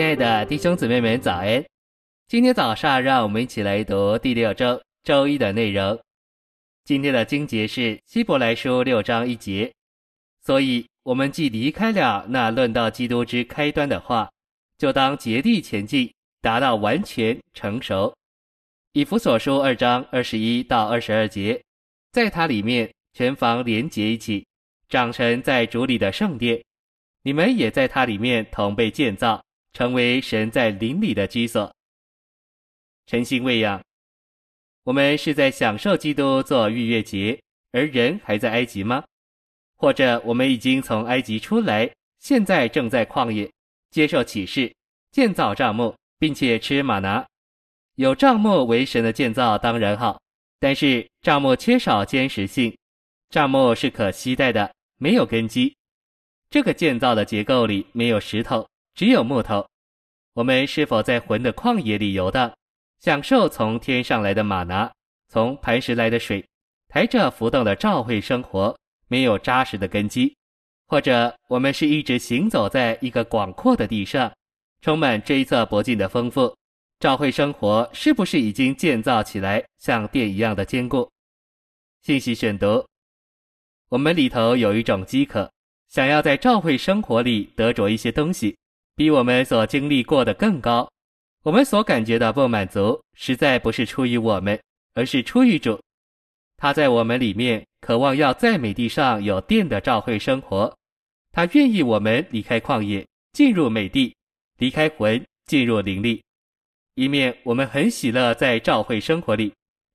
亲爱的弟兄姊妹们早安，今天早上让我们一起来读第六周周一的内容。今天的经节是希伯来书6章1节，所以我们既离开了那论到基督之开端的话，就当竭力前进，达到完全成熟。以弗所书2章21到22节，在它里面全房连结一起，长成在主里的圣殿，你们也在它里面同被建造，成为神在灵里的居所。诚心喂养，我们是在享受基督做逾越节，而人还在埃及吗？或者我们已经从埃及出来，现在正在旷野接受启示，建造帐幕，并且吃玛拿。有帐幕为神的建造当然好，但是帐幕缺少坚实性，帐幕是可携带的，没有根基。这个建造的结构里没有石头，只有木头。我们是否在魂的旷野里游荡，享受从天上来的玛拿，从磐石来的水，抬着浮动的照会生活，没有扎实的根基？或者我们是一直行走在一个广阔的地上，充满追测不尽的丰富，照会生活是不是已经建造起来，像殿一样的坚固？信息选读，我们里头有一种饥渴，想要在照会生活里得着一些东西，比我们所经历过的更高。我们所感觉的不满足，实在不是出于我们，而是出于主。他在我们里面渴望要在美地上有殿的照会生活，他愿意我们离开旷野，进入美地，离开魂，进入灵力。一面我们很喜乐在照会生活里，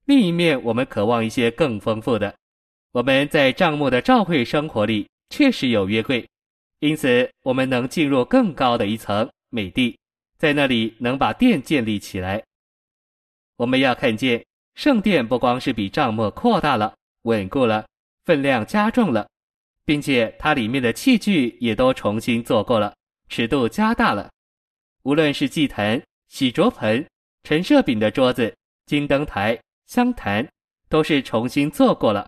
另一面我们渴望一些更丰富的。我们在帐幕的照会生活里确实有约柜，因此我们能进入更高的一层美地，在那里能把殿建立起来。我们要看见圣殿不光是比帐幕扩大了，稳固了，分量加重了，并且它里面的器具也都重新做过了，尺度加大了。无论是祭坛、洗濯盆、陈设饼的桌子、金灯台、香坛，都是重新做过了，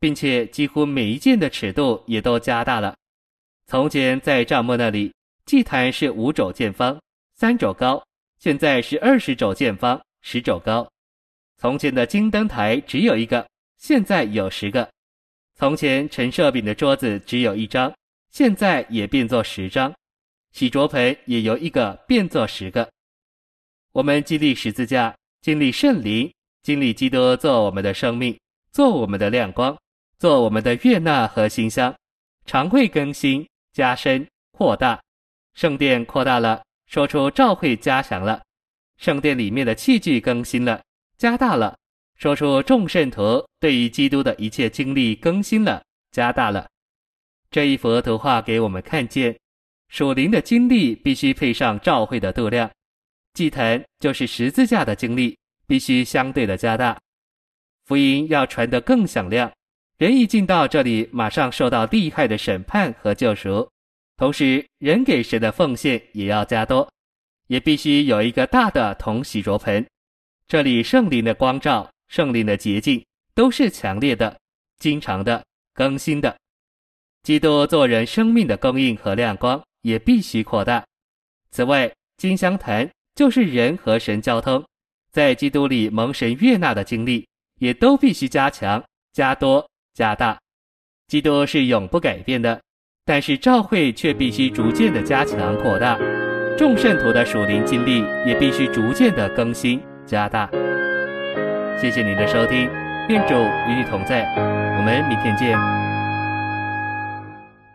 并且几乎每一件的尺度也都加大了。从前在帐幕那里，祭坛是5肘见方，3肘高，现在是20肘见方，10肘高。从前的金灯台只有一个，现在有10个。从前陈设饼的桌子只有1张，现在也变作10张。洗濯盆也由1个变作10个。我们经历十字架，经历圣灵，经历基督做我们的生命，做我们的亮光，做我们的悦纳和馨香，常会更新加深扩大。圣殿扩大了，说出照会加强了。圣殿里面的器具更新了，加大了，说出众圣徒对于基督的一切经历更新了，加大了。这一幅图画给我们看见，属灵的经历必须配上照会的度量。祭坛就是十字架的经历，必须相对的加大。福音要传得更响亮，人一进到这里马上受到厉害的审判和救赎，同时人给神的奉献也要加多，也必须有一个大的铜洗濯盆。这里圣灵的光照，圣灵的洁净都是强烈的、经常的、更新的。基督做人生命的供应和亮光也必须扩大。此外，金香坛就是人和神交通，在基督里蒙神悦纳的经历，也都必须加强、加多、加大。基督是永不改变的，但是照会却必须逐渐的加强扩大。众圣徒的属灵经历也必须逐渐的更新加大。谢谢您的收听，愿主与你同在，我们明天见。